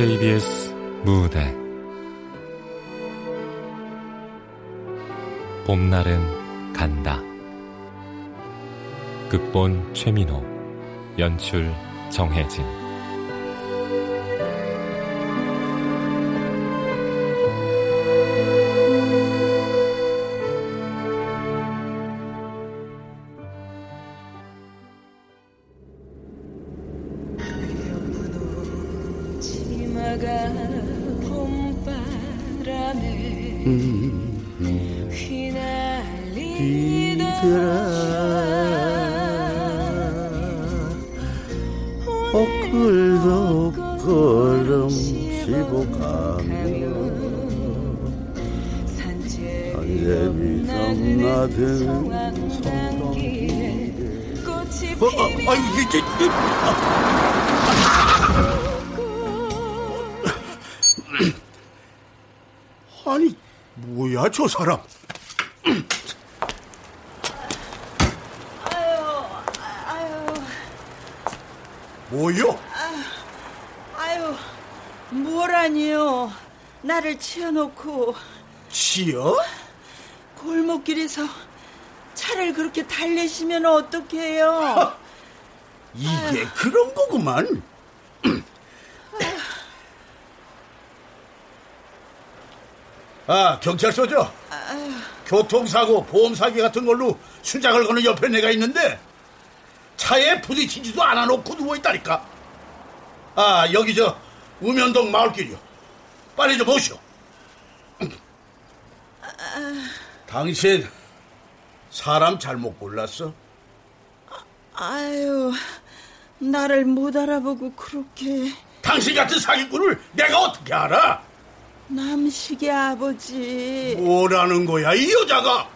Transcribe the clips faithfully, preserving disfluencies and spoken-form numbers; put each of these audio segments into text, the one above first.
케이비에스 무대 봄날은 간다. 극본 최민호, 연출 정혜진. 아니, 뭐야, 저 사람. 아유, 아유. 뭐요? 아유, 뭐라니요. 나를 치워놓고. 치여? 골목길에서 차를 그렇게 달래시면 어떡해요? 이게 아유. 그런 거구만. 아, 경찰서죠? 아유. 교통사고, 보험사기 같은 걸로 수작을 거는 옆에 내가 있는데 차에 부딪히지도 않아놓고 누워있다니까. 아, 여기 저 우면동 마을길이요. 빨리 좀 오시오. 아유. 당신 사람 잘못 골랐어? 아유, 나를 못 알아보고 그렇게. 당신 같은 사기꾼을 내가 어떻게 알아? 남식의 아버지. 뭐라는 거야, 이 여자가?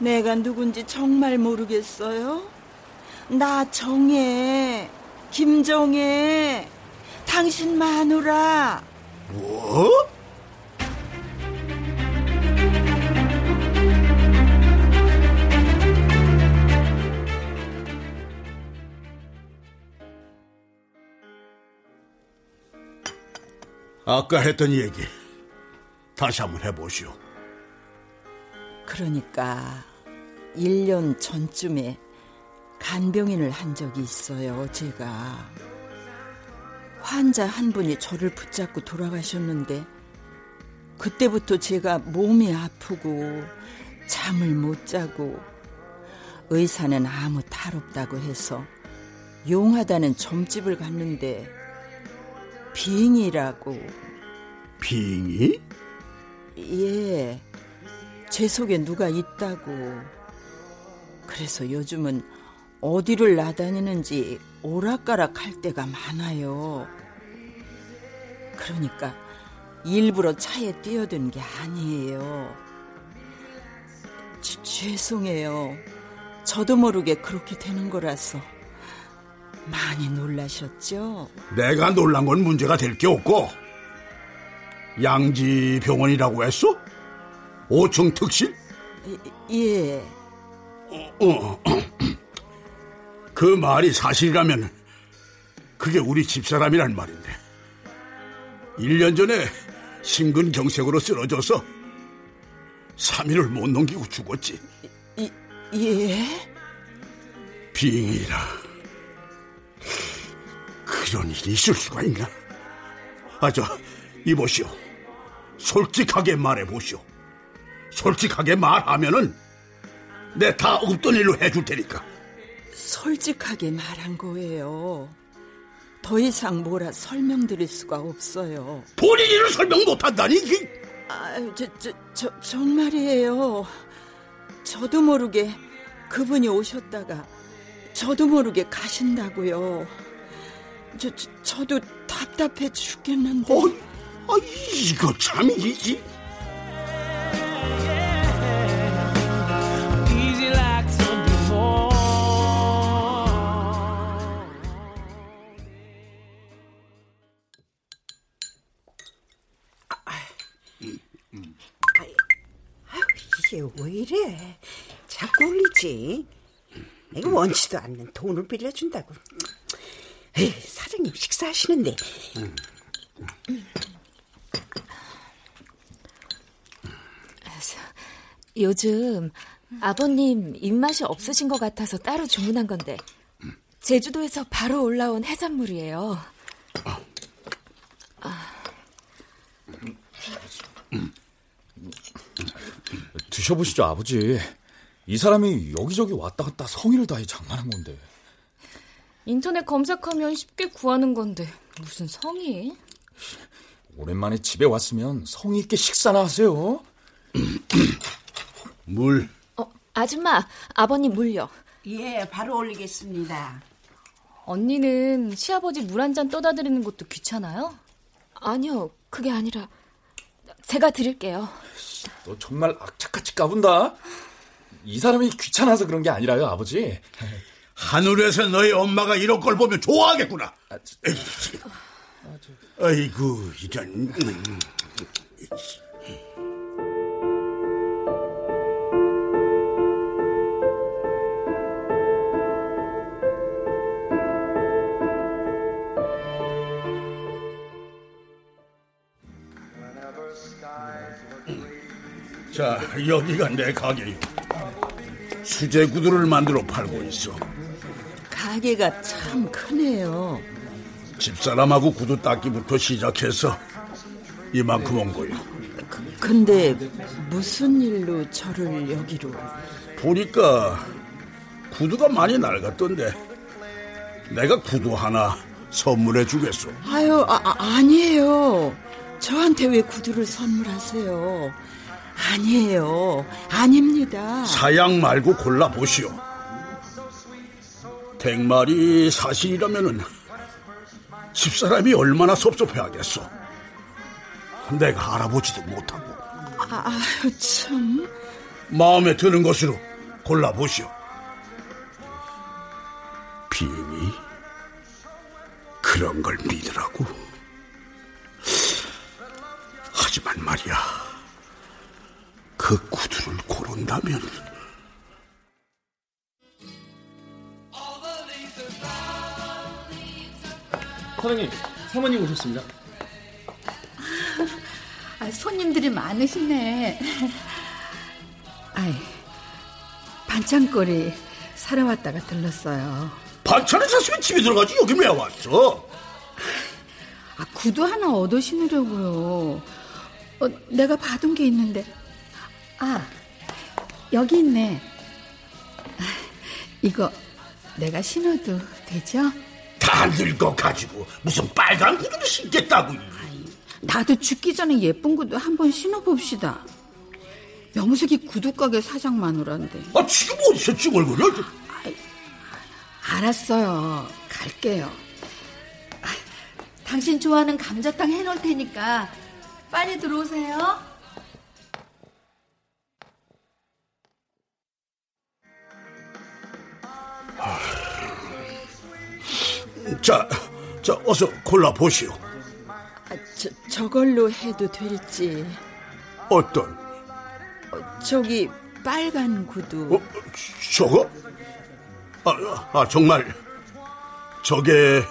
내가 누군지 정말 모르겠어요? 나 정혜, 김정혜, 당신 마누라. 뭐? 아까 했던 얘기 다시 한번 해보시오. 그러니까 일 년 전쯤에 간병인을 한 적이 있어요. 제가 환자 한 분이 저를 붙잡고 돌아가셨는데 그때부터 제가 몸이 아프고 잠을 못 자고, 의사는 아무 탈 없다고 해서 용하다는 점집을 갔는데 빙이라고. 빙이? 예, 제 속에 누가 있다고. 그래서 요즘은 어디를 나다니는지 오락가락 할 때가 많아요. 그러니까 일부러 차에 뛰어든 게 아니에요. 지, 죄송해요. 저도 모르게 그렇게 되는 거라서. 많이 놀라셨죠? 내가 놀란 건 문제가 될 게 없고. 양지병원이라고 했어? 오 층 특실? 예. 어, 어. 그 말이 사실이라면 그게 우리 집사람이란 말인데, 일 년 전에 심근경색으로 쓰러져서 삼 일을 못 넘기고 죽었지. 이, 예? 빙이라. 그런 일이 있을 수가 있나? 아, 저... 이보시오. 솔직하게 말해보시오. 솔직하게 말하면은 내 다 없던 일로 해줄 테니까. 솔직하게 말한 거예요. 더 이상 뭐라 설명드릴 수가 없어요. 본인을 설명 못한다니. 아, 저, 저, 저, 정말이에요. 저도 모르게 그분이 오셨다가 저도 모르게 가신다고요. 저, 저, 저도 답답해 죽겠는데. 어? 아, 이거 참이지. 이게 왜 이래? 자꾸 울리지. 내가 원치도 않는 돈을 빌려준다고. 에이, 사장님 식사하시는데. 음. 요즘 아버님 입맛이 없으신 것 같아서 따로 주문한 건데 제주도에서 바로 올라온 해산물이에요. 아. 아. 드셔보시죠, 아버지. 이 사람이 여기저기 왔다 갔다 성의를 다해 장만한 건데. 인터넷 검색하면 쉽게 구하는 건데 무슨 성의? 오랜만에 집에 왔으면 성의 있게 식사나 하세요. 물. 어, 아줌마, 아버님 물요. 예, 바로 올리겠습니다. 언니는 시아버지 물 한 잔 떠다 드리는 것도 귀찮아요? 아니요, 그게 아니라 제가 드릴게요. 너 정말 악착같이 까분다. 이 사람이 귀찮아서 그런 게 아니라요, 아버지. 하늘에서 너희 엄마가 이런 걸 보면 좋아하겠구나. 아, 아이고, 이런... 자, 여기가 내 가게요. 수제 구두를 만들어 팔고 있어. 가게가 참 크네요. 집사람하고 구두 닦기부터 시작해서 이만큼 온 거요. 그, 근데 무슨 일로 저를 여기로? 보니까 구두가 많이 낡았던데 내가 구두 하나 선물해 주겠소. 아유, 아, 아니에요. 저한테 왜 구두를 선물하세요? 아니에요. 아닙니다. 사양 말고 골라보시오. 백말이 사실이라면은 집사람이 얼마나 섭섭해하겠소. 내가 알아보지도 못하고. 아, 아유, 참. 마음에 드는 것으로 골라보시오. 비니? 그런 걸 믿으라고? 하지만 말이야. 그 구두를 고른다면 사장님, 사모님 오셨습니다. 아, 손님들이 많으시네. 아이, 반찬거리 사러 왔다가 들렀어요. 반찬을 샀으면 집에 들어가지 여기 왜 왔어? 아, 구두 하나 얻어 신으려고요. 어, 내가 받은 게 있는데. 아, 여기 있네. 이거 내가 신어도 되죠? 다 늙어가지고 무슨 빨간 구두를 신겠다고. 아이, 나도 죽기 전에 예쁜 구두 한번 신어봅시다. 명색이 구두가게 사장 마누라인데. 아, 지금 어디서 찍어 얼굴을? 아, 알았어요. 갈게요. 아, 당신 좋아하는 감자탕 해놓을 테니까 빨리 들어오세요. 자, 자, 어서 골라보시오. 아, 저, 저걸로 해도 될지. 어떤? 어, 저기 빨간 구두. 어, 저거? 아, 아, 정말 저게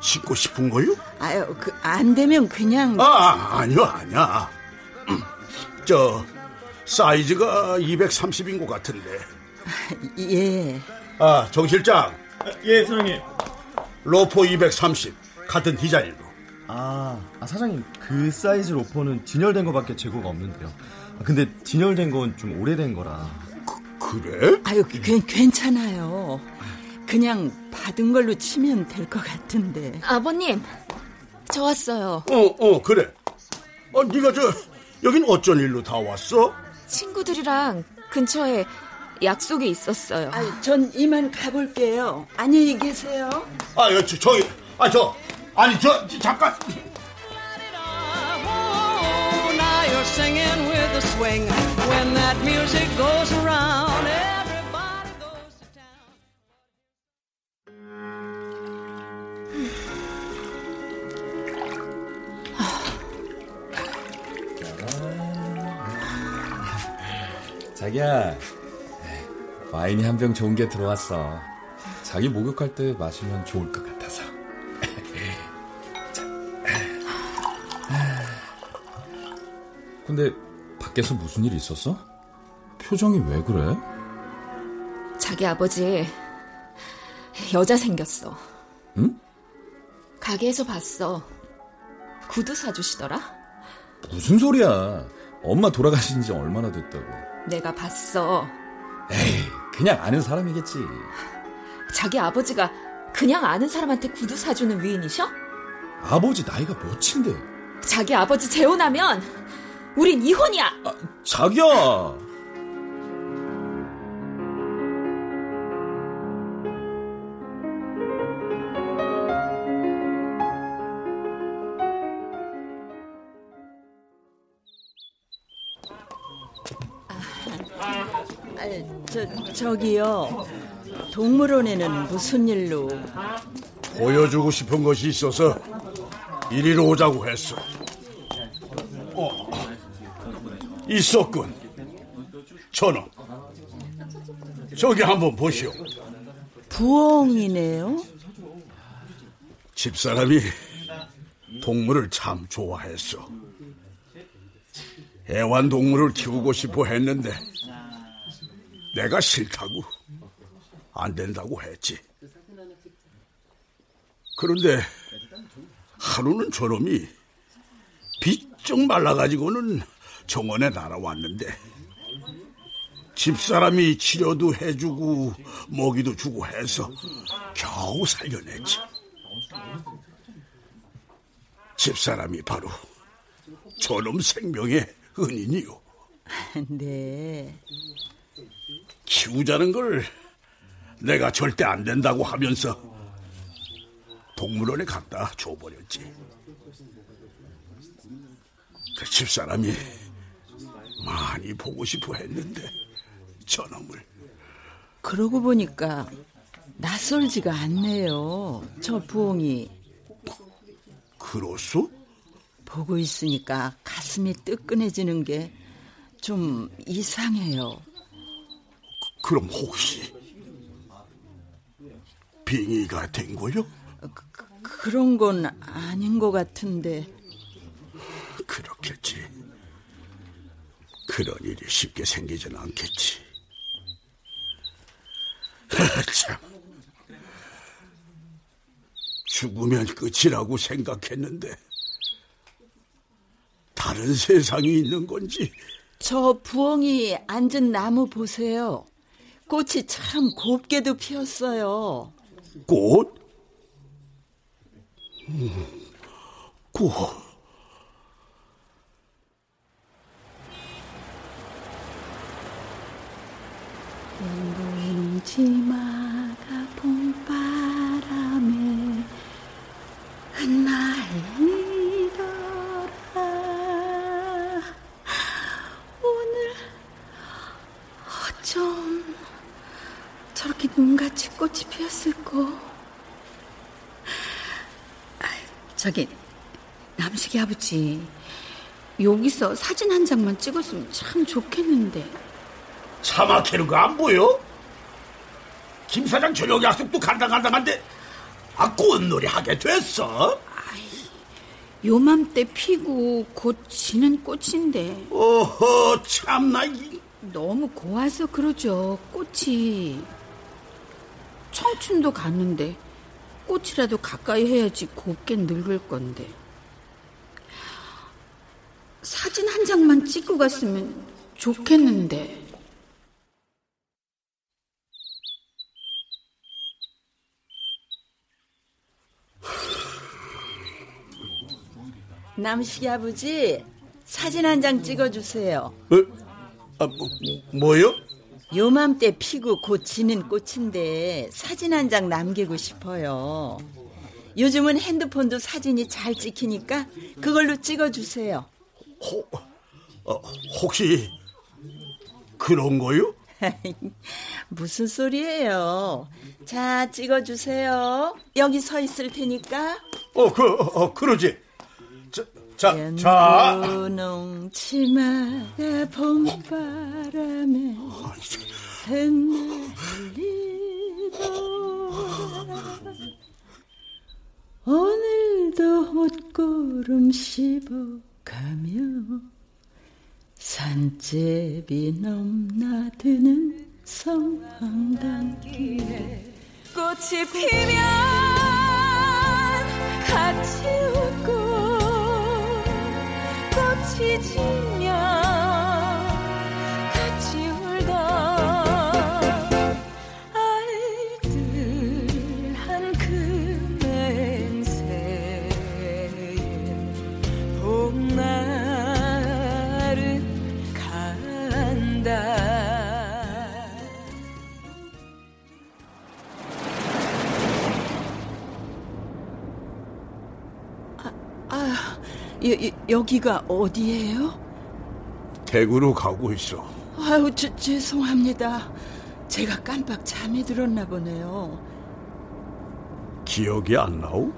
신고 싶은 거요? 아유, 그, 안 되면 그냥. 아, 아니요, 아니야. 저 사이즈가 이백삼십인 것 같은데. 예. 아, 정 실장. 아, 예, 사장님. 로포 이백삼십, 같은 디자인으로. 아, 아 사장님, 그 사이즈 로포는 진열된 거밖에 재고가 없는데요. 아, 근데 진열된 건 좀 오래된 거라. 그, 그래? 아유, 괜, 괜찮아요. 그냥 받은 걸로 치면 될 것 같은데. 아버님, 저 왔어요. 어, 어, 그래. 아, 네가 저, 여긴 어쩐 일로 다 왔어? 친구들이랑 근처에 약속이 있었어요. 아, 전 이만 가볼게요. 안녕히 계세요. 아, 저, 저기, 아, 저, 아니, 저, 잠깐. 자기야. 와인이 한 병 좋은 게 들어왔어. 자기 목욕할 때 마시면 좋을 것 같아서. 근데 밖에서 무슨 일 있었어? 표정이 왜 그래? 자기 아버지 여자 생겼어. 응? 가게에서 봤어. 구두 사주시더라. 무슨 소리야. 엄마 돌아가신 지 얼마나 됐다고. 내가 봤어. 에이, 그냥 아는 사람이겠지. 자기 아버지가 그냥 아는 사람한테 구두 사주는 위인이셔? 아버지 나이가 몇인데? 자기 아버지 재혼하면 우린 이혼이야. 아, 자기야. 저, 저기요. 동물원에는 무슨 일로? 보여주고 싶은 것이 있어서 이리로 오자고 했어. 어, 있었군. 전원. 저기 한번 보시오. 부엉이네요. 집사람이 동물을 참 좋아했어. 애완동물을 키우고 싶어 했는데 내가 싫다고, 안 된다고 했지. 그런데 하루는 저놈이 비쩍 말라가지고는 정원에 날아왔는데 집사람이 치료도 해주고 먹이도 주고 해서 겨우 살려냈지. 집사람이 바로 저놈 생명의 은인이요. 네. 키우자는 걸 내가 절대 안 된다고 하면서 동물원에 갖다 줘버렸지. 그 집사람이 많이 보고 싶어 했는데 저놈을. 그러고 보니까 낯설지가 않네요. 저 부엉이. 그렇소? 보고 있으니까 가슴이 뜨끈해지는 게 좀 이상해요. 그럼 혹시 빙의가 된 거요? 그, 그런 건 아닌 것 같은데. 그렇겠지. 그런 일이 쉽게 생기진 않겠지. 참, 죽으면 끝이라고 생각했는데 다른 세상이 있는 건지. 저 부엉이 앉은 나무 보세요. 꽃이 참 곱게도 피었어요. 꽃? 음, 꽃. 연보이는 치마가 봄바람에 흩날리더라. 오늘 어쩜 저렇게 눈같이 꽃이 피었을꼬. 아, 저기 남식이 아버지, 여기서 사진 한 장만 찍었으면 참 좋겠는데. 차 막히는 거 안 보여? 김 사장 저녁 약속도 간당간당한데 아 꽃놀이 하게 됐어? 아이, 요맘때 피고 곧 지는 꽃인데. 어허, 참나. 너무 고와서 그러죠. 꽃이 청춘도 갔는데 꽃이라도 가까이 해야지 곱게 늙을 건데. 사진 한 장만 찍고 갔으면 좋겠는데. 남식이 아버지, 사진 한 장 찍어주세요. 에? 아, 뭐, 뭐요? 요맘때 피고 곧 지는 꽃인데 사진 한 장 남기고 싶어요. 요즘은 핸드폰도 사진이 잘 찍히니까 그걸로 찍어주세요. 호, 어, 혹시 그런 거요? 무슨 소리예요. 자, 찍어주세요. 여기 서 있을 테니까. 어, 그, 어, 그러지. 자, 자, 자. 연분홍 치마가 봄바람에 흩날리더라. 오늘도 옷고름 씹어가며 산제비 넘나드는 성황단길에 꽃이 피면 같이 웃고 꽃이 지면 같이 울던 알뜰한 그 맹세에 봄날은 간다. 여, 여, 여기가 어디예요? 대구로 가고 있어. 아유, 저, 죄송합니다. 제가 깜빡 잠이 들었나 보네요. 기억이 안 나오?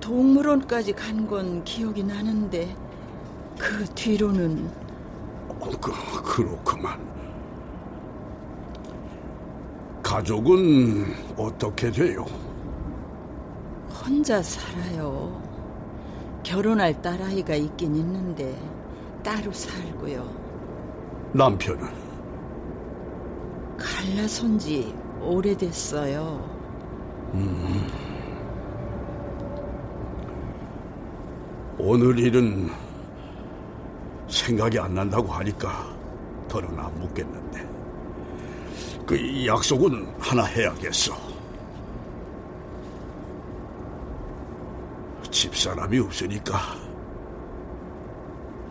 동물원까지 간 건 기억이 나는데 그 뒤로는... 어, 그, 그렇구만. 가족은 어떻게 돼요? 혼자 살아요. 결혼할 딸아이가 있긴 있는데 따로 살고요. 남편은? 갈라선 지 오래됐어요. 음. 오늘 일은 생각이 안 난다고 하니까 더는 안 묻겠는데 그 약속은 하나 해야겠어. 집사람이 없으니까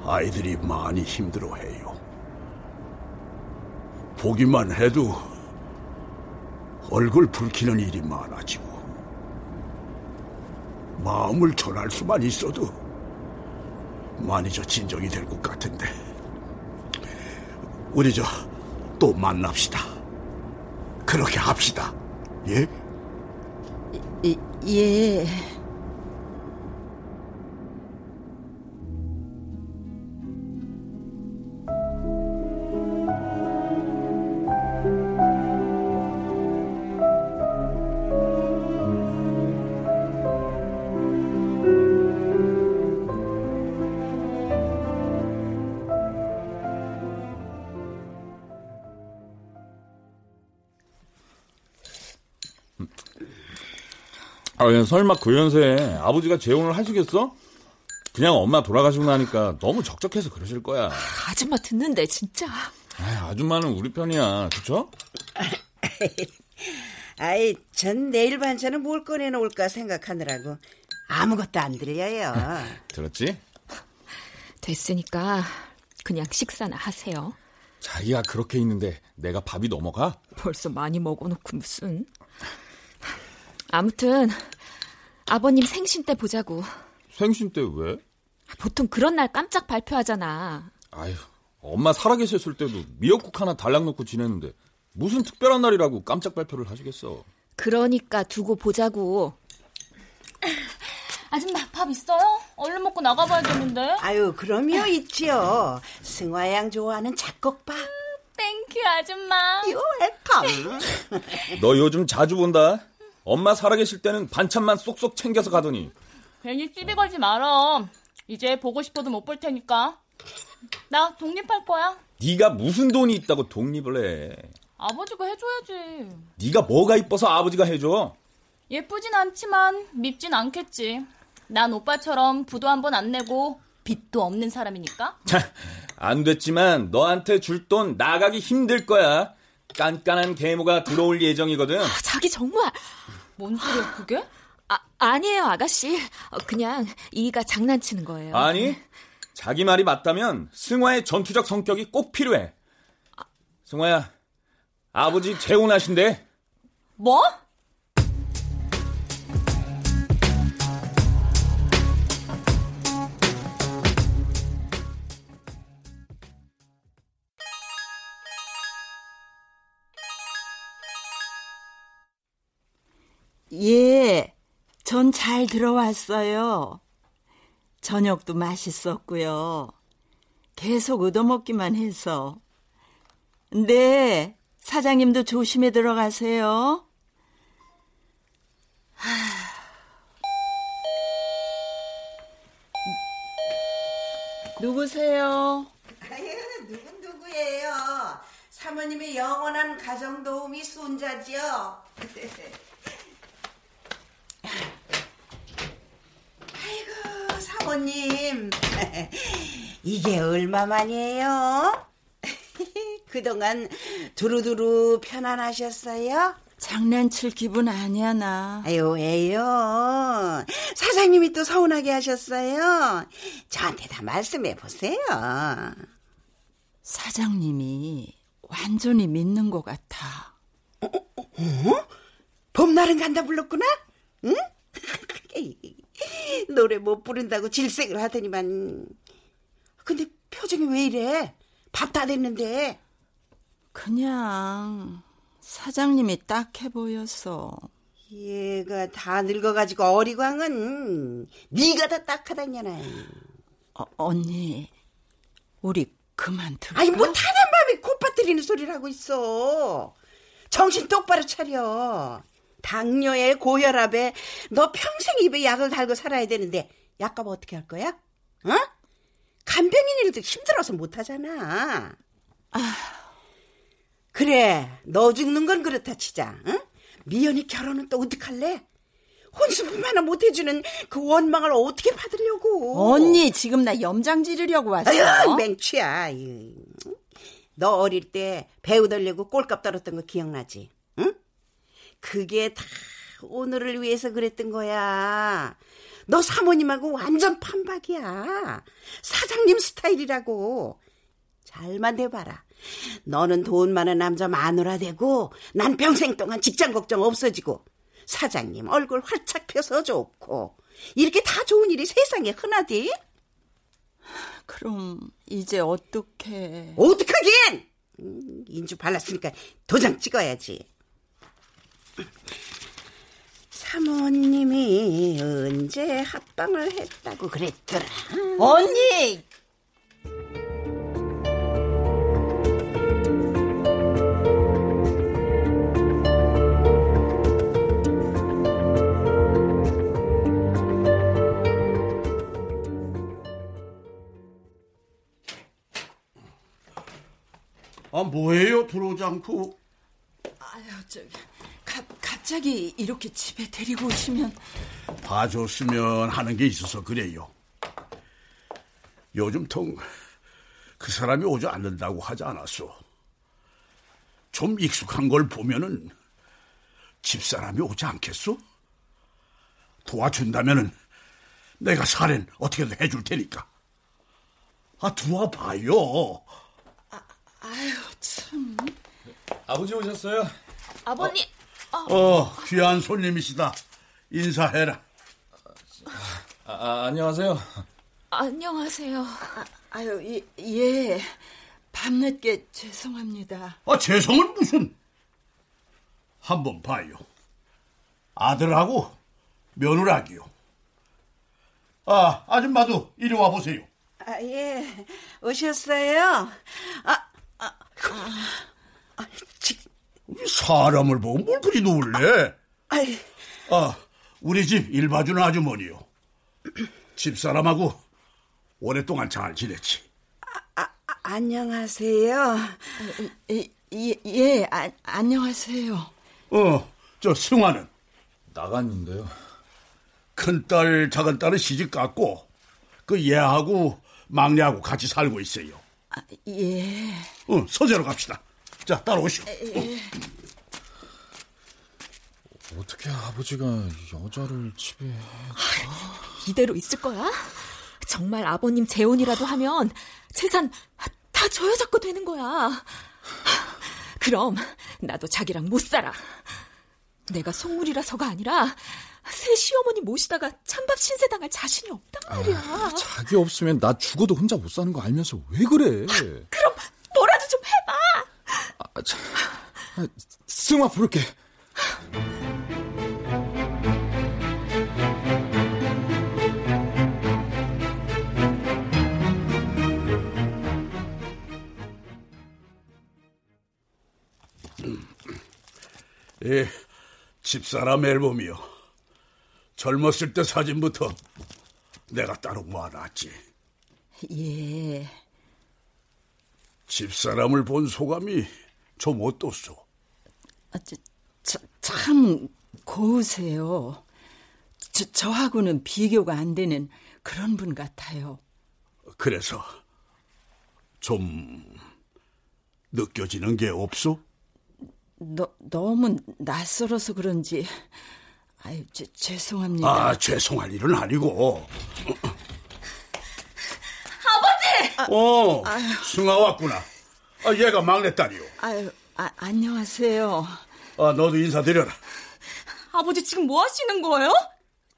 아이들이 많이 힘들어해요. 보기만 해도 얼굴 붉히는 일이 많아지고 마음을 전할 수만 있어도 많이 저 진정이 될 것 같은데 우리 저 또 만납시다. 그렇게 합시다. 예? 예... 예. 아, 설마 그 연세에 아버지가 재혼을 하시겠어? 그냥 엄마 돌아가시고 나니까 너무 적적해서 그러실 거야. 아, 아줌마 듣는데 진짜. 아, 아줌마는 우리 편이야, 그쵸? 아이, 전 내일 반찬은 뭘 꺼내놓을까 생각하느라고 아무것도 안 들려요. 들었지? 됐으니까 그냥 식사나 하세요. 자기가 그렇게 있는데 내가 밥이 넘어가? 벌써 많이 먹어놓고 무슨... 아무튼 아버님 생신 때 보자고. 생신 때 왜? 보통 그런 날 깜짝 발표하잖아. 아유, 엄마 살아계셨을 때도 미역국 하나 달랑 놓고 지냈는데 무슨 특별한 날이라고 깜짝 발표를 하시겠어. 그러니까 두고 보자고. 아줌마 밥 있어요? 얼른 먹고 나가봐야겠는데. 아유, 그럼요, 있지요. 승화 양 좋아하는 잡곡밥. 음, 땡큐 아줌마. You're welcome. 너 요즘 자주 본다. 엄마 살아계실 때는 반찬만 쏙쏙 챙겨서 가더니. 괜히 시비 걸지 말어. 이제 보고 싶어도 못 볼 테니까. 나 독립할 거야. 네가 무슨 돈이 있다고 독립을 해. 아버지가 해줘야지. 네가 뭐가 이뻐서 아버지가 해줘? 예쁘진 않지만 밉진 않겠지. 난 오빠처럼 부도 한 번 안 내고 빚도 없는 사람이니까. 안 됐지만 너한테 줄 돈 나가기 힘들 거야. 깐깐한 계모가 들어올 예정이거든. 아, 자기 정말. 뭔 소리야 그게? 아, 아니에요 아가씨. 그냥 이가 장난치는 거예요. 아니, 자기 말이 맞다면 승화의 전투적 성격이 꼭 필요해. 아, 승화야, 아버지 재혼하신대. 뭐? 예, 전 잘 들어왔어요. 저녁도 맛있었고요. 계속 얻어먹기만 해서. 네, 사장님도 조심히 들어가세요. 하... 누구세요? 사모님의 영원한 가정도우미 손자지요. 아이고 사모님, 이게 얼마만이에요? 그동안 두루두루 편안하셨어요? 장난칠 기분 아니야 나. 아유 왜요? 사장님이 또 서운하게 하셨어요? 저한테 다 말씀해 보세요. 사장님이 완전히 믿는 것 같아. 어? 어? 봄날은 간다 불렀구나? 응? 노래 못 부른다고 질색을 하더니만. 근데 표정이 왜 이래? 밥 다 됐는데. 그냥 사장님이 딱해 보였어. 얘가 다 늙어가지고 어리광은 네가 다 딱하다냐나. 어, 언니 우리 그만둘까? 아니 뭐 타는 밤에 콧바뜨리는 소리를 하고 있어. 정신 똑바로 차려. 당뇨에 고혈압에 너 평생 입에 약을 달고 살아야 되는데 약값 어떻게 할 거야? 어? 간병인 일도 힘들어서 못하잖아. 아, 그래 너 죽는 건 그렇다 치자. 응? 미연이 결혼은 또 어떡할래? 혼수품 하나 못해주는 그 원망을 어떻게 받으려고. 언니 지금 나 염장 지르려고 왔어. 아유 맹취야. 아유. 너 어릴 때 배우 되려고 꼴값 떨었던 거 기억나지? 응? 그게 다 오늘을 위해서 그랬던 거야. 너 사모님하고 완전 판박이야. 사장님 스타일이라고. 잘만 해봐라. 너는 돈 많은 남자 마누라 되고 난 평생 동안 직장 걱정 없어지고 사장님 얼굴 활짝 펴서 좋고 이렇게 다 좋은 일이 세상에 흔하디? 그럼 이제 어떡해. 어떡하긴. 인주 발랐으니까 도장 찍어야지. 사모님이 언제 합방을 했다고 그랬더라. 언니! 아, 뭐예요? 들어오지 않고. 아유, 저기... 갑자기 이렇게 집에 데리고 오시면. 봐줬으면 하는 게 있어서 그래요. 요즘 통 그 사람이 오지 않는다고 하지 않았소. 좀 익숙한 걸 보면은 집사람이 오지 않겠소? 도와준다면은 내가 사례는 어떻게든 해줄 테니까. 아, 두어봐요. 아, 아유 참. 아버지 오셨어요? 아버님. 어? 어, 귀한 손님이시다. 인사해라. 아, 아, 안녕하세요. 안녕하세요. 아, 아유, 예. 밤늦게 죄송합니다. 아, 죄송은 무슨. 한번 봐요. 아들하고 며느라기요. 아, 아줌마도 이리 와보세요. 아, 예. 오셨어요? 아, 아, 아, 지금. 사람을 보고 뭘 그리 놀래? 아, 아이. 아, 우리 집 일 봐주는 아주머니요. 집사람하고 오랫동안 잘 지냈지. 아, 아, 안녕하세요. 예, 예, 아, 안녕하세요. 어, 저 승화는? 나갔는데요. 큰딸, 작은딸은 시집 갔고 그 얘하고 막내하고 같이 살고 있어요. 아, 예. 어, 서재로 갑시다. 자, 따라오시오. 에, 에. 어. 어떻게 아버지가 여자를 집에... 아, 이대로 있을 거야? 정말 아버님 재혼이라도 하면 재산 다 저 여자꺼 되는 거야. 그럼 나도 자기랑 못 살아. 내가 속물이라서가 아니라 새 시어머니 모시다가 찬밥 신세당할 자신이 없단 말이야. 아, 자기 없으면 나 죽어도 혼자 못 사는 거 알면서 왜 그래? 아, 그럼 뭐라도 좀 해봐. 아, 참. 아, 승화 부를게. 예, 집사람 앨범이요. 젊었을 때 사진부터 내가 따로 모아놨지. 예. 집사람을 본 소감이 좀 어떻소? 아, 저, 저, 참 고우세요. 저, 저하고는 비교가 안 되는 그런 분 같아요. 그래서 좀 느껴지는 게 없소? 너, 너무 낯설어서 그런지 아유, 제, 죄송합니다. 아, 죄송할 일은 아니고. 아버지! 아, 어, 아유. 승아 왔구나. 아, 얘가 막내딸이요. 아유, 아, 안녕하세요. 아, 너도 인사드려라. 아버지 지금 뭐 하시는 거예요?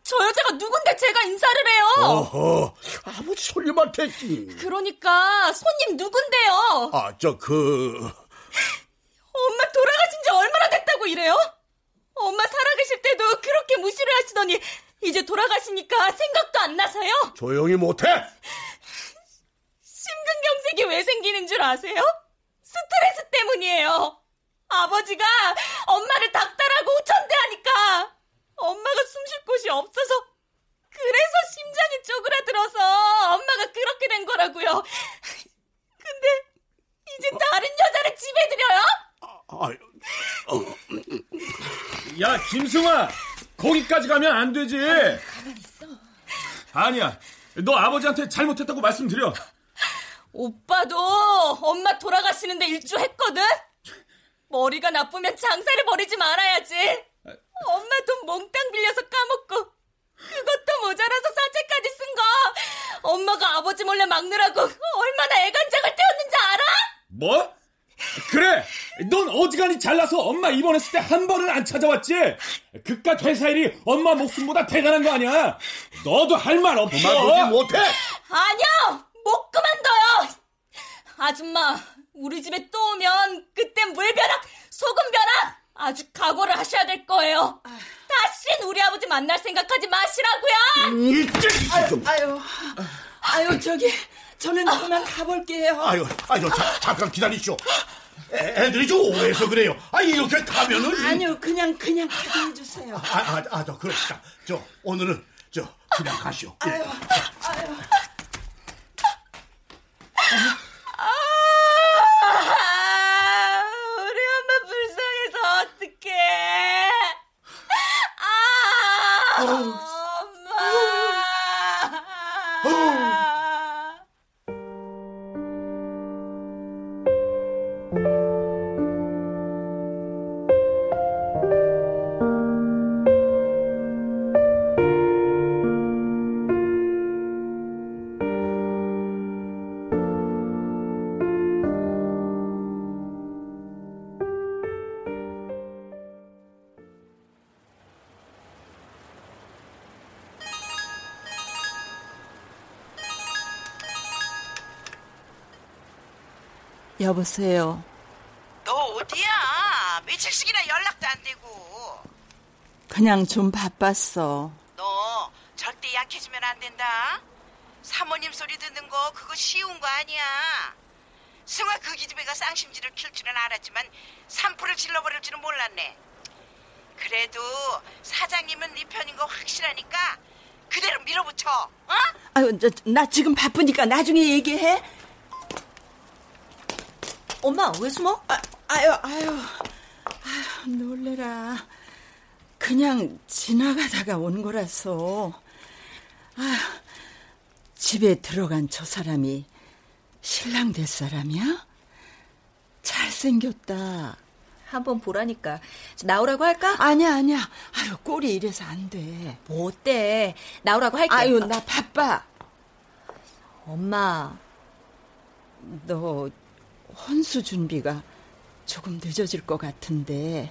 저 여자가 누군데 제가 인사를 해요? 어허, 아버지 손님한테 했지. 그러니까 손님 누군데요? 아, 저 그... 엄마 돌아가신 지 얼마나 됐다고 이래요? 엄마 살아계실 때도 그렇게 무시를 하시더니 이제 돌아가시니까 생각도 안 나서요? 조용히 못해! 심근경색이 왜 생기는 줄 아세요? 스트레스 때문이에요. 아버지가 엄마를 닥달하고 우천대하니까 엄마가 숨쉴 곳이 없어서 그래서 심장이 쪼그라들어서 엄마가 그렇게 된 거라고요. 근데 이제 다른 여자를 지배드려요? 야, 김승아, 거기까지 가면 안 되지. 가만히 있어. 아니야, 너 아버지한테 잘못했다고 말씀드려. 오빠도 엄마 돌아가시는데 일주 했거든. 머리가 나쁘면 장사를 버리지 말아야지. 엄마 돈 몽땅 빌려서 까먹고 그것도 모자라서 사채까지 쓴 거 엄마가 아버지 몰래 막느라고 얼마나 애간장을 태웠는지 알아? 뭐? 그래, 넌 어지간히 잘나서 엄마 입원했을 때 한 번은 안 찾아왔지. 그깟 회사일이 엄마 목숨보다 대단한 거 아니야. 너도 할 말 없어. 그만두지 못해. 아니요, 못 그만둬요. 아줌마, 우리 집에 또 오면 그때 물벼락, 소금벼락 아주 각오를 하셔야 될 거예요. 아유. 다시는 우리 아버지 만날 생각하지 마시라고요. 아유, 아유, 아유, 저기 저는 아. 그만 가볼게요. 아유, 아유, 자, 잠깐 기다리시오. 애, 애들이 좀 오해해서 그래요. 아, 이렇게 가면은 아니요, 그냥 그냥 가게 해주세요. 아, 아, 아, 저 그럽시다. 저 오늘은 저 그냥 가시오. 아유, 예. 아유. 아유. 여보세요. 너 어디야? 며칠씩이나 연락도 안 되고. 그냥 좀 바빴어. 너 절대 약해지면 안 된다. 사모님 소리 듣는 거 그거 쉬운 거 아니야. 승아 그 기집애가 쌍심지를 키울 줄은 알았지만 산풀을 질러버릴 줄은 몰랐네. 그래도 사장님은 네 편인 거 확실하니까 그대로 밀어붙여. 어? 아유, 저, 나 지금 바쁘니까 나중에 얘기해. 엄마, 왜 숨어? 아, 아유, 아유, 아유, 놀래라. 그냥 지나가다가 온 거라서. 아유, 집에 들어간 저 사람이 신랑 될 사람이야? 잘생겼다. 한번 보라니까. 나오라고 할까? 아니야, 아니야. 아유, 꼴이 이래서 안 돼. 뭐 어때? 나오라고 할게. 아유, 나 바빠. 엄마, 너... 혼수 준비가 조금 늦어질 것 같은데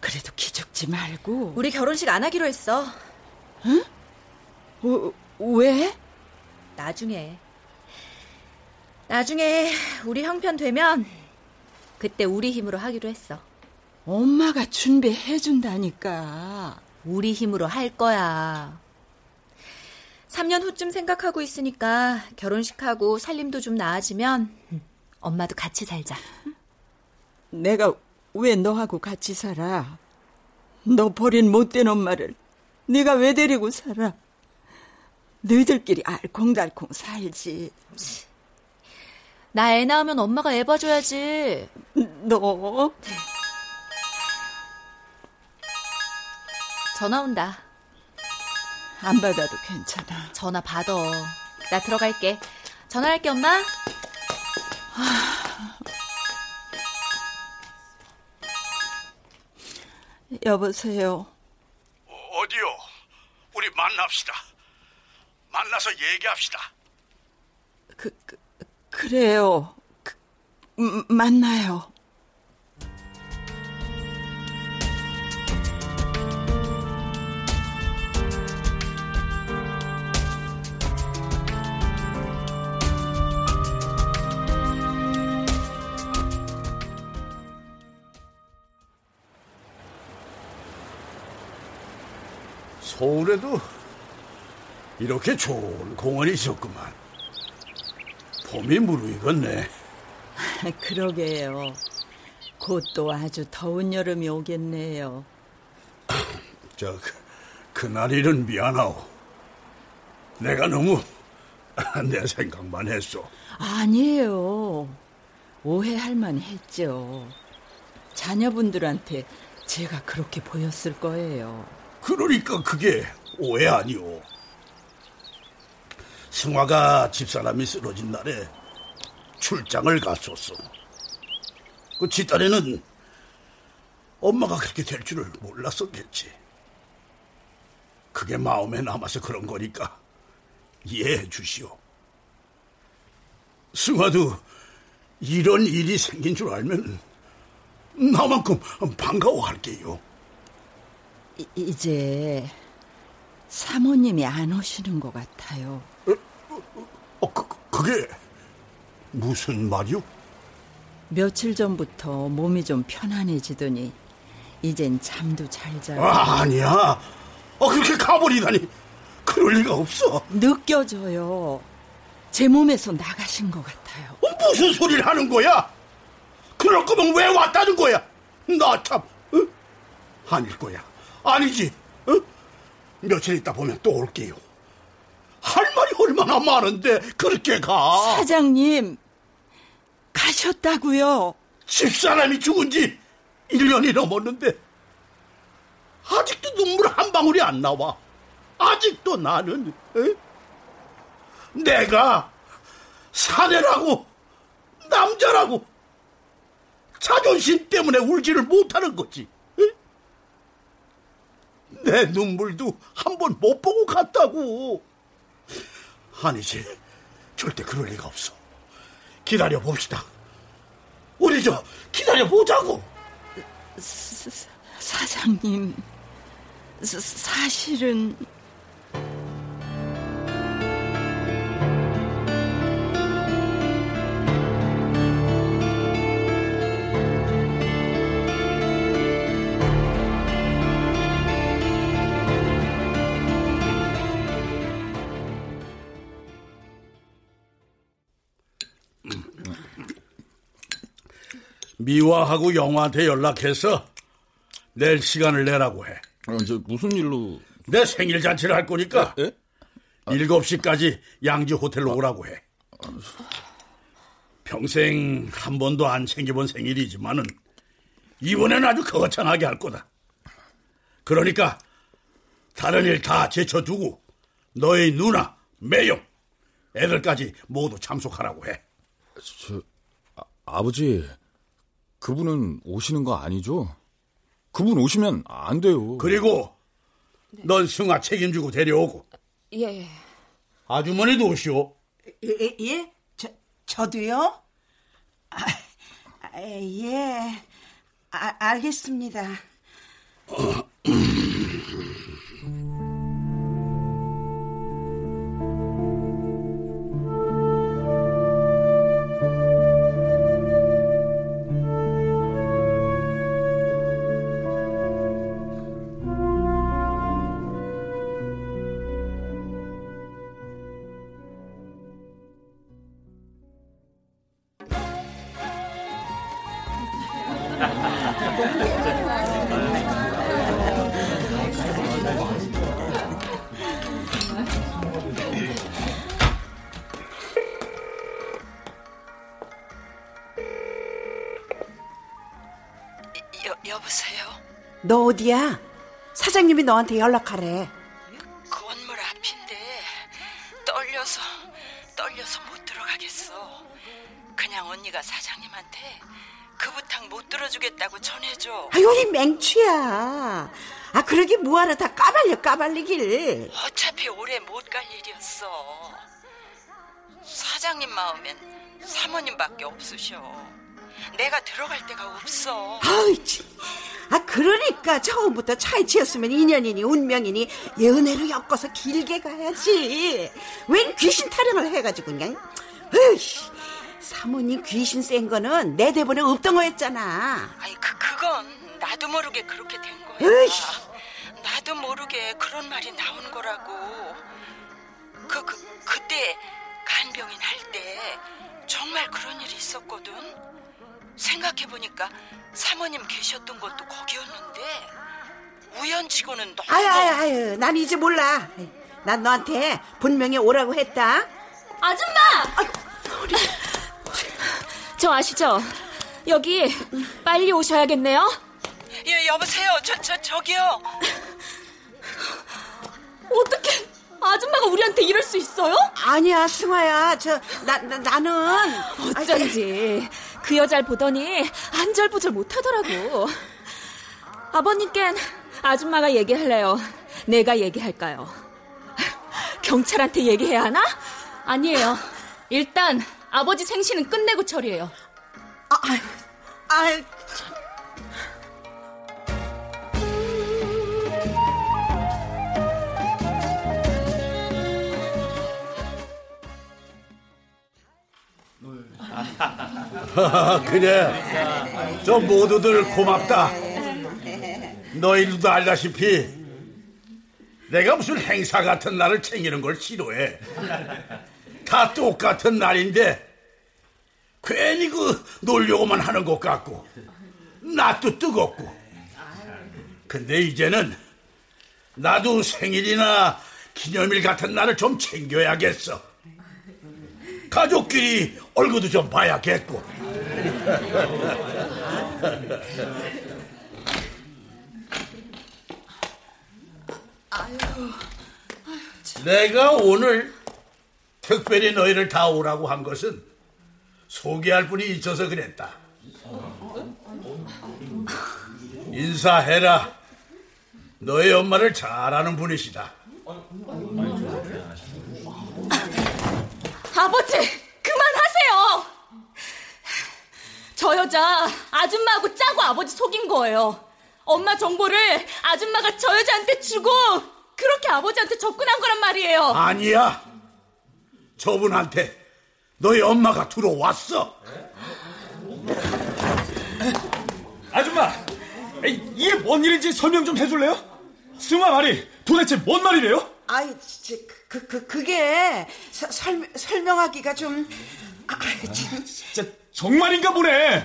그래도 기죽지 말고. 우리 결혼식 안 하기로 했어. 응? 어, 왜? 나중에 나중에 우리 형편 되면 그때 우리 힘으로 하기로 했어. 엄마가 준비해준다니까. 우리 힘으로 할 거야. 삼 년 후쯤 생각하고 있으니까 결혼식하고 살림도 좀 나아지면 엄마도 같이 살자. 내가 왜 너하고 같이 살아? 너 버린 못된 엄마를 네가 왜 데리고 살아? 너희들끼리 알콩달콩 살지. 나 애 낳으면 엄마가 애 봐줘야지. 너? 전화 온다. 안 받아도 괜찮아. 전화 받아. 나 들어갈게. 전화할게, 엄마. 여보세요. 어디요? 우리 만납시다. 만나서 얘기합시다. 그, 그 그래요. 그, 음, 만나요. 서울에도 이렇게 좋은 공원이 있었구만. 봄이 무르익었네. 그러게요. 곧 또 아주 더운 여름이 오겠네요. 저 그날 일은 미안하오. 내가 너무 내 생각만 했어. 아니에요. 오해할 만했죠. 자녀분들한테 제가 그렇게 보였을 거예요. 그러니까 그게 오해 아니오. 승화가 집사람이 쓰러진 날에 출장을 갔었어. 그 지딸에는 엄마가 그렇게 될 줄을 몰랐었겠지. 그게 마음에 남아서 그런 거니까 이해해 주시오. 승화도 이런 일이 생긴 줄 알면 나만큼 반가워할게요. 이제 사모님이 안 오시는 것 같아요. 어, 그, 그게 무슨 말이요? 며칠 전부터 몸이 좀 편안해지더니 이젠 잠도 잘 자고. 아, 아니야. 어, 그렇게 가버리다니. 그럴 리가 없어. 느껴져요. 제 몸에서 나가신 것 같아요. 어, 무슨 소리를 하는 거야? 그럴 거면 왜 왔다는 거야? 나 참. 어? 아닐 거야. 아니지. 어? 며칠 있다 보면 또 올게요. 할 말이 얼마나 많은데 그렇게 가. 사장님, 가셨다고요? 집사람이 죽은 지 일 년이 넘었는데 아직도 눈물 한 방울이 안 나와. 아직도 나는 에? 내가 사내라고, 남자라고 자존심 때문에 울지를 못하는 거지. 내 눈물도 한 번 못 보고 갔다고. 아니지. 절대 그럴 리가 없어. 기다려봅시다. 우리 저 기다려보자고. 사, 사장님 사, 사실은 미화하고 영화한테 연락해서 낼 시간을 내라고 해. 아, 저 무슨 일로? 내 생일 잔치를 할 거니까 에? 에? 아, 일곱 시까지 양지 호텔로 아, 오라고 해. 아, 평생 한 번도 안 챙겨본 생일이지만은 이번엔 아주 거창하게 할 거다. 그러니까 다른 일 다 제쳐두고 너의 누나, 매형, 애들까지 모두 참석하라고 해. 저 아, 아버지... 그분은 오시는 거 아니죠? 그분 오시면 안 돼요. 그리고 네. 넌 승아 책임지고 데려오고. 예. 아주머니도 오시오. 예? 예? 저, 저도요? 아, 예. 아, 알겠습니다. 여, 여보세요? 너 어디야? 사장님이 너한테 연락하래. 건물 앞인데 떨려서 떨려서 못 들어가겠어. 그냥 언니가 사장님한테 그 부탁 못 들어주겠다고 전해줘. 아유, 이 맹추야. 아, 그러게 뭐하러 다 까발려 까발리길. 어차피 올해 못 갈 일이었어. 사장님 마음엔 사모님밖에 없으셔. 내가 들어갈 데가 없어. 아이 참. 아, 그러니까 처음부터 차에 치였으면 인연이니 운명이니 예은혜로 엮어서 길게 가야지. 웬 귀신 타령을 해가지고 그냥. 으이씨, 사모님 귀신 센 거는 내 대본에 없던 거였잖아. 아니 그 그건 나도 모르게 그렇게 된 거야. 으이씨. 나도 모르게 그런 말이 나온 거라고. 그, 그 그때 간병인 할 때 정말 그런 일이 있었거든. 생각해보니까 사모님 계셨던 것도 거기였는데 우연치고는 너무... 아유, 아유, 아유, 난 이제 몰라. 난 너한테 분명히 오라고 했다. 아줌마! 아유, 우리... 저 아시죠? 여기 빨리 오셔야겠네요. 예, 여보세요. 저, 저, 저기요. 어떻게... 아줌마가 우리한테 이럴 수 있어요? 아니야, 승화야. 저, 나, 나, 나는... 어쩐지... 그 여자를 보더니 안절부절 못하더라고. 아버님께는 아줌마가 얘기할래요? 내가 얘기할까요? 경찰한테 얘기해야 하나? 아니에요. 일단 아버지 생신은 끝내고 처리해요. 아, 아유, 아유. 그래, 저 모두들 고맙다. 너희들도 알다시피 내가 무슨 행사 같은 날을 챙기는 걸 싫어해. 다 똑같은 날인데 괜히 그 놀려고만 하는 것 같고 낯도 뜨겁고. 근데 이제는 나도 생일이나 기념일 같은 날을 좀 챙겨야겠어. 가족끼리 얼굴도 좀 봐야겠고. 아유, 아유, 내가 오늘 특별히 너희를 다 오라고 한 것은 소개할 분이 있어서 그랬다. 인사해라. 너희 엄마를 잘 아는 분이시다. 아버지! 그만하세요! 저 여자 아줌마하고 짜고 아버지 속인 거예요. 엄마 정보를 아줌마가 저 여자한테 주고 그렇게 아버지한테 접근한 거란 말이에요. 아니야. 저분한테 너희 엄마가 들어왔어. 아줌마, 이게 뭔 일인지 설명 좀 해줄래요? 승화 말이 도대체 뭔 말이래요? 아이, 그, 그, 그게 서, 설, 설명하기가 좀... 아, 참. 아, 진짜 정말인가 보네.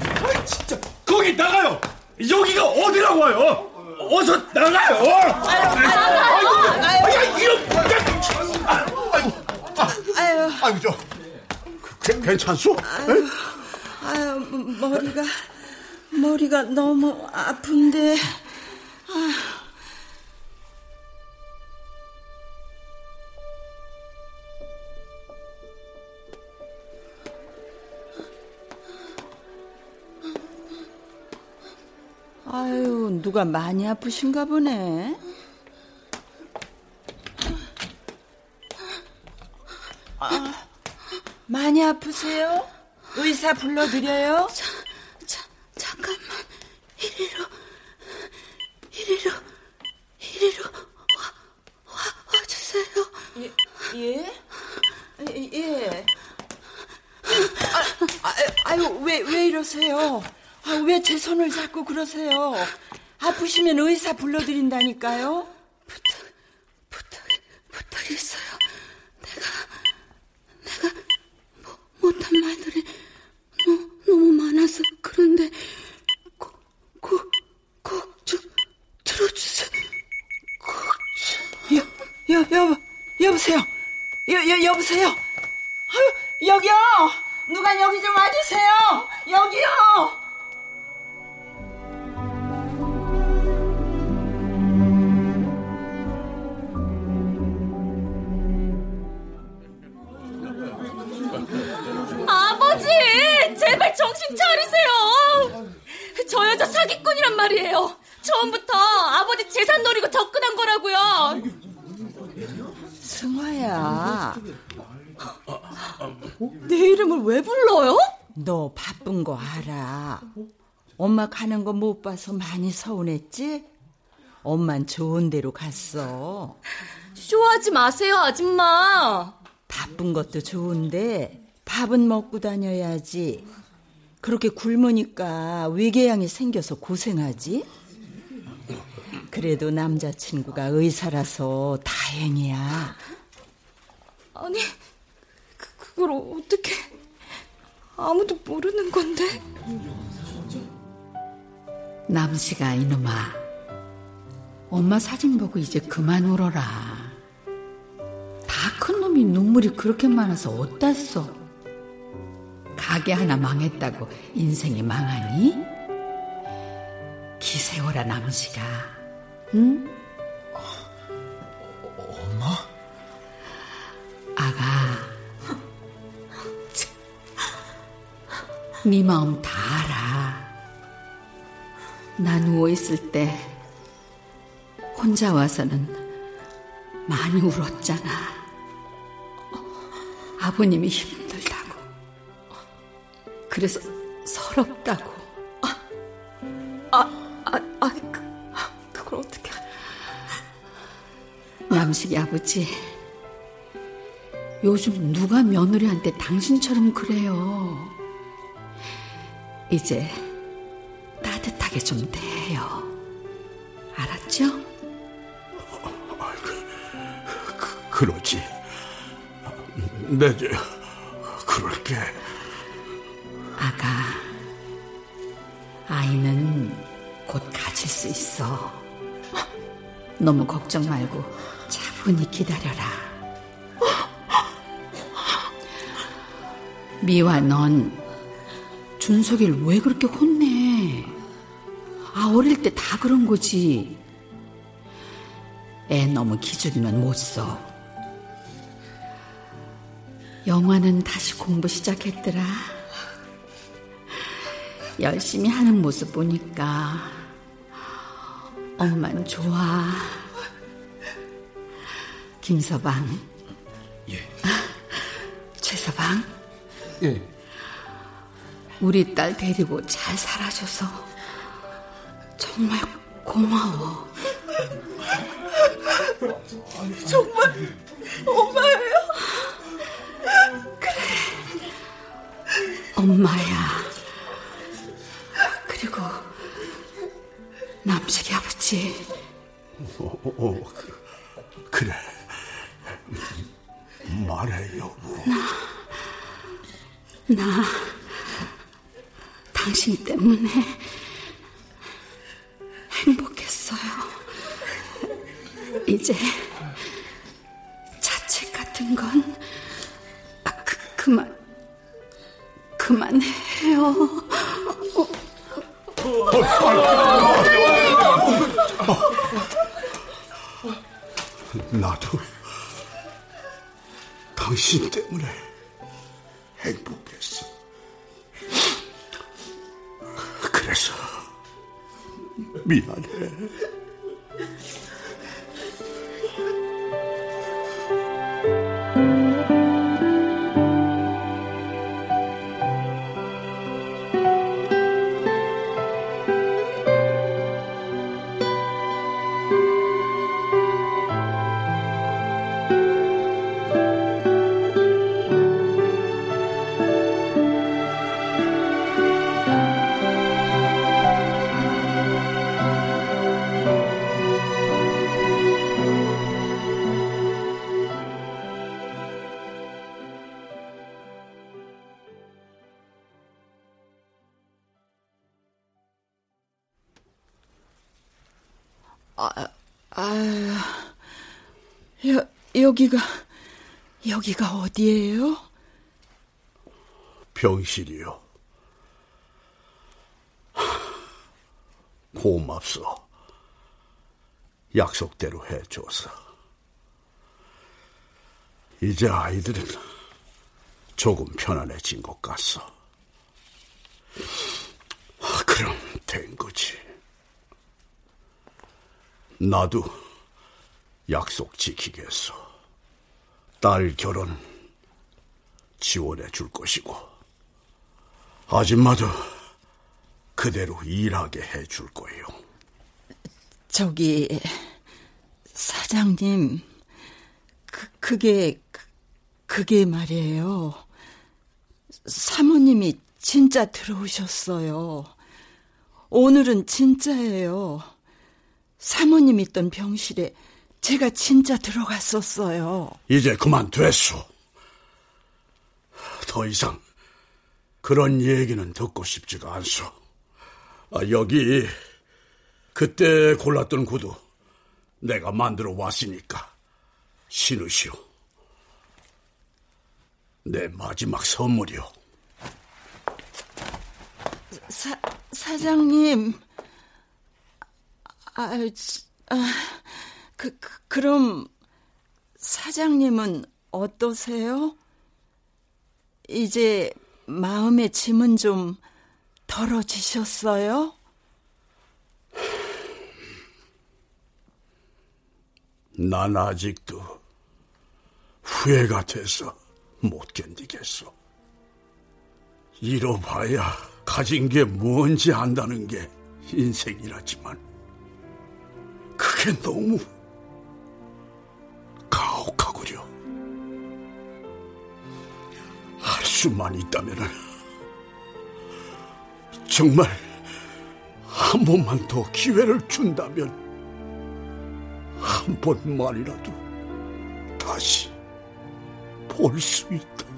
아, 진짜 거기 나가요. 여기가 어디라고 와요? 어서 나가요. 아유, 나가요. 아유, 이런... 아유, 아유, 저... 그, 괜찮소? 아유, 아유, 머리가... 머리가 너무 아픈데... 아유. 아유, 누가 많이 아프신가 보네. 아, 많이 아프세요? 의사 불러드려요? 자, 자, 잠깐만. 이리로, 이리로, 이리로 와, 와, 와주세요. 예, 예? 예, 예. 아, 아, 아유, 왜, 왜 이러세요? 아, 왜 제 손을 잡고 그러세요? 아프시면 의사 불러드린다니까요? 부탁, 부탁, 부탁이 있어요. 내가, 내가, 뭐, 못한 말들이 너, 너무 많아서 그런데, 꼭, 꼭, 꼭 좀 들어주세요. 꼭 좀. 여, 여, 여, 여보세요? 여, 여, 여보세요? 아유, 여기요! 누가 여기 좀 와주세요! 여기요! 저 여자 사기꾼이란 말이에요. 처음부터 아버지 재산 노리고 접근한 거라고요. 승화야. 내 이름을 왜 불러요? 너 바쁜 거 알아. 엄마 가는 거 못 봐서 많이 서운했지? 엄만 좋은 데로 갔어. 쇼하지 마세요, 아줌마. 바쁜 것도 좋은데 밥은 먹고 다녀야지. 그렇게 굶으니까 위궤양이 생겨서 고생하지? 그래도 남자친구가 의사라서 다행이야. 아니, 그, 그걸 어떻게... 아무도 모르는 건데. 남씨가 이놈아, 엄마 사진 보고 이제 그만 울어라. 다 큰 놈이 눈물이 그렇게 많아서 어디다 써? 가게 하나 망했다고 인생이 망하니? 기세워라 남씨가. 응? 어, 어, 엄마? 아가, 네 마음 다 알아. 나 누워있을 때 혼자 와서는 많이 울었잖아. 아버님이 힘들다고, 그래서 서럽다고. 아, 아, 아, 그, 그걸 어떻게... 남식이 아버지, 요즘 누가 며느리한테 당신처럼 그래요. 이제 따뜻하게 좀 대해요. 알았죠? 어, 그, 그, 그러지. 네, 그럴게. 아가, 아이는 곧 가질 수 있어. 너무 걱정 말고 차분히 기다려라. 미와, 넌 준석이를 왜 그렇게 혼내? 아, 어릴 때 다 그런 거지. 애 너무 기죽이면 못 써. 영화는 다시 공부 시작했더라. 열심히 하는 모습 보니까 엄만 좋아. 김서방. 예. 최서방. 예. 우리 딸 데리고 잘 살아줘서 정말 고마워. 정말 엄마예요? 그래, 엄마야. 그리고 남식이 아버지. 오, 오, 그래, 말해 여보. 나, 나 당신 때문에 행복했어요. 이제 자책 같은 건 아, 그, 그만 그만해요. 나도 당신 때문에 행복했어. 그래서 미안해. 여기가, 여기가 어디예요? 병실이요. 고맙소. 약속대로 해줘서. 이제 아이들은 조금 편안해진 것 같소. 그럼 대, 나도 약속 지키겠어. 딸 결혼 지원해 줄 것이고 아줌마도 그대로 일하게 해 줄 거예요. 저기 사장님, 그, 그게 그게 말이에요. 사모님이 진짜 들어오셨어요. 오늘은 진짜예요. 사모님 있던 병실에 제가 진짜 들어갔었어요. 이제 그만 됐소. 더 이상 그런 얘기는 듣고 싶지가 않소. 아, 여기 그때 골랐던 구두 내가 만들어 왔으니까 신으시오. 내 마지막 선물이오. 사, 사장님. 아, 아, 그, 그, 그럼 사장님은 어떠세요? 이제 마음의 짐은 좀 덜어지셨어요? 난 아직도 후회가 돼서 못 견디겠어. 잃어봐야 가진 게 뭔지 안다는 게 인생이라지만 그게 너무 가혹하구려. 할 수만 있다면 정말 한 번만 더 기회를 준다면 한 번만이라도 다시 볼 수 있다면.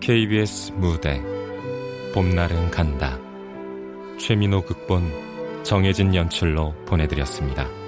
케이비에스 무대 봄날은 간다. 최민호 극본, 정혜진 연출로 보내드렸습니다.